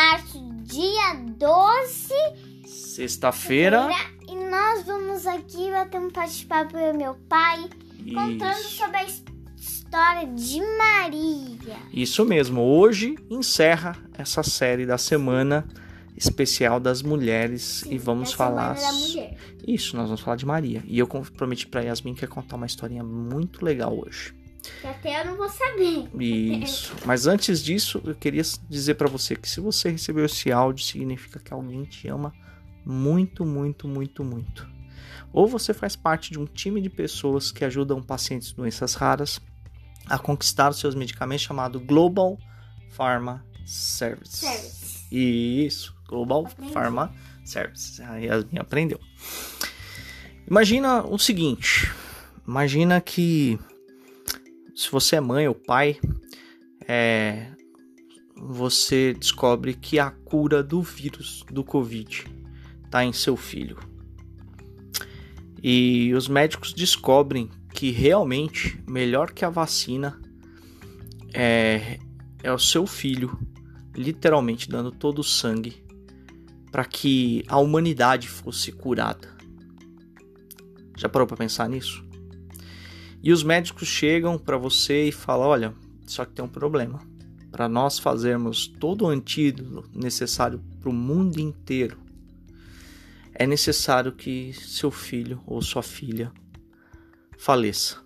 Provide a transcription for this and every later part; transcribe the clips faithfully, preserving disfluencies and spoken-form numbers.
março, dia doze, sexta-feira. E nós vamos aqui bater um bate-papo com meu pai, isso, contando sobre a história de Maria. Isso mesmo, hoje encerra essa série da semana especial das mulheres. Sim, e vamos falar isso, nós vamos falar de Maria. E eu prometi pra Yasmin que ia contar uma historinha muito legal hoje. Que até eu não vou saber. Isso. Mas antes disso, eu queria dizer pra você que se você recebeu esse áudio, significa que alguém te ama muito, muito, muito, muito. Ou você faz parte de um time de pessoas que ajudam pacientes de doenças raras a conquistar os seus medicamentos, chamado Global Pharma Services. Service. Isso. Global Aprendi. Pharma Services. A Yasmin aprendeu. Imagina o seguinte. Imagina que... se você é mãe ou pai, é, você descobre que a cura do vírus do Covid está em seu filho. E os médicos descobrem que realmente, melhor que a vacina, é, é o seu filho literalmente dando todo o sangue para que a humanidade fosse curada. Já parou para pensar nisso? E os médicos chegam para você e falam, olha, só que tem um problema. Para nós fazermos todo o antídoto necessário para o mundo inteiro, é necessário que seu filho ou sua filha faleça.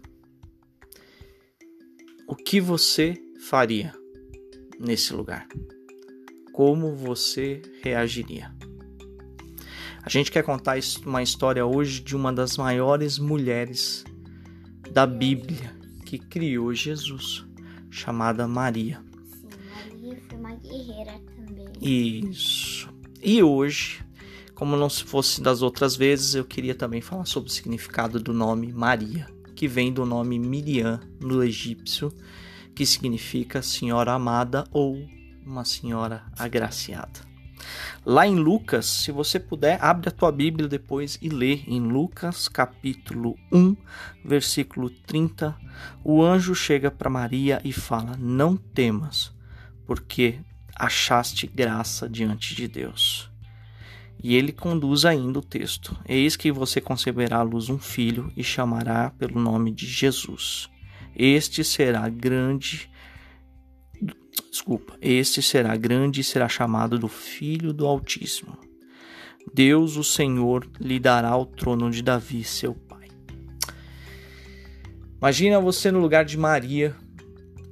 O que você faria nesse lugar? Como você reagiria? A gente quer contar uma história hoje de uma das maiores mulheres da Bíblia, que criou Jesus, chamada Maria. Sim, Maria foi uma guerreira também. Isso. E hoje, como não fosse das outras vezes, eu queria também falar sobre o significado do nome Maria, que vem do nome Miriam, no egípcio, que significa senhora amada ou uma senhora agraciada. Lá em Lucas, se você puder, abre a tua Bíblia depois e lê em Lucas capítulo um, versículo trinta. O anjo chega para Maria e fala, não temas, porque achaste graça diante de Deus. E ele conduz ainda o texto. Eis que você conceberá à luz um filho e chamará pelo nome de Jesus. Este será grande... Desculpa, este será grande e será chamado do Filho do Altíssimo. Deus, o Senhor, lhe dará o trono de Davi, seu pai. Imagina você no lugar de Maria,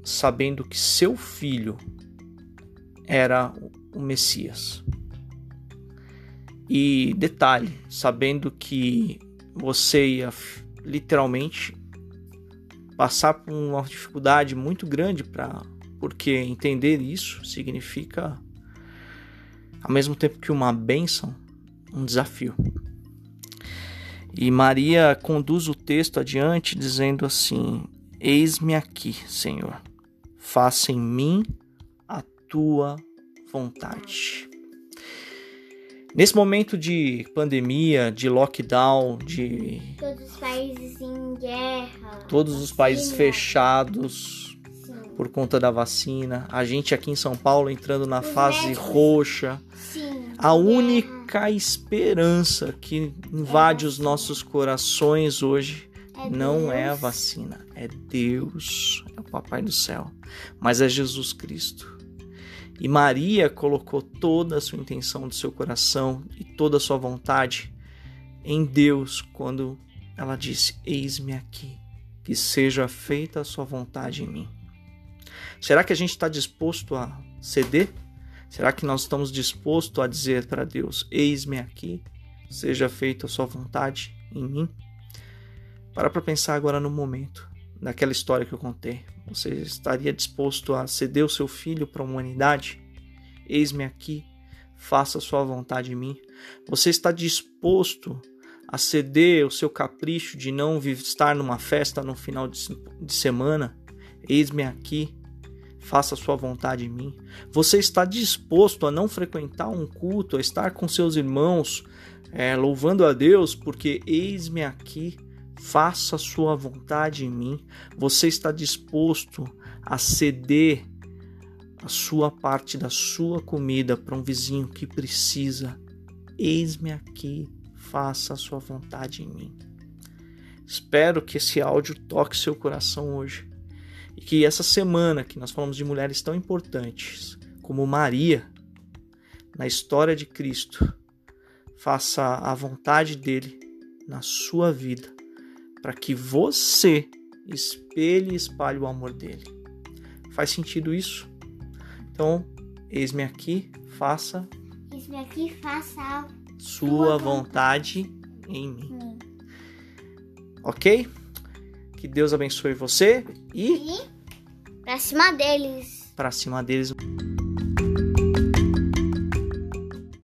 sabendo que seu filho era o Messias. E detalhe, sabendo que você ia literalmente passar por uma dificuldade muito grande para... porque entender isso significa, ao mesmo tempo que uma bênção, um desafio. E Maria conduz o texto adiante dizendo assim, eis-me aqui, Senhor, faça em mim a tua vontade. Nesse momento de pandemia, de lockdown, de... todos os países em guerra. Todos os países fechados... por conta da vacina, a gente aqui em São Paulo entrando na fase roxa. Sim, a única esperança que invade os nossos corações hoje não é a vacina, é Deus, é o Papai do Céu, mas é Jesus Cristo. E Maria colocou toda a sua intenção do seu coração e toda a sua vontade em Deus quando ela disse, eis-me aqui, que seja feita a sua vontade em mim. Será que a gente está disposto a ceder? Será que nós estamos dispostos a dizer para Deus, eis-me aqui, seja feita a sua vontade em mim? Para para pensar agora no momento, naquela história que eu contei. Você estaria disposto a ceder o seu filho para a humanidade? Eis-me aqui, faça a sua vontade em mim. Você está disposto a ceder o seu capricho de não estar numa festa no final de semana? Eis-me aqui, faça a sua vontade em mim. Você está disposto a não frequentar um culto, a estar com seus irmãos, é, louvando a Deus, porque eis-me aqui, faça a sua vontade em mim. Você está disposto a ceder a sua parte da sua comida para um vizinho que precisa. Eis-me aqui, faça a sua vontade em mim. Espero que esse áudio toque seu coração hoje. E que essa semana que nós falamos de mulheres tão importantes como Maria, na história de Cristo, faça a vontade dele na sua vida, para que você espelhe e espalhe o amor dele. Faz sentido isso? Então, eis-me aqui, faça... Eis-me aqui, faça a sua vontade, vontade em mim. Hum. Ok? Que Deus abençoe você e... e pra cima deles. Pra cima deles.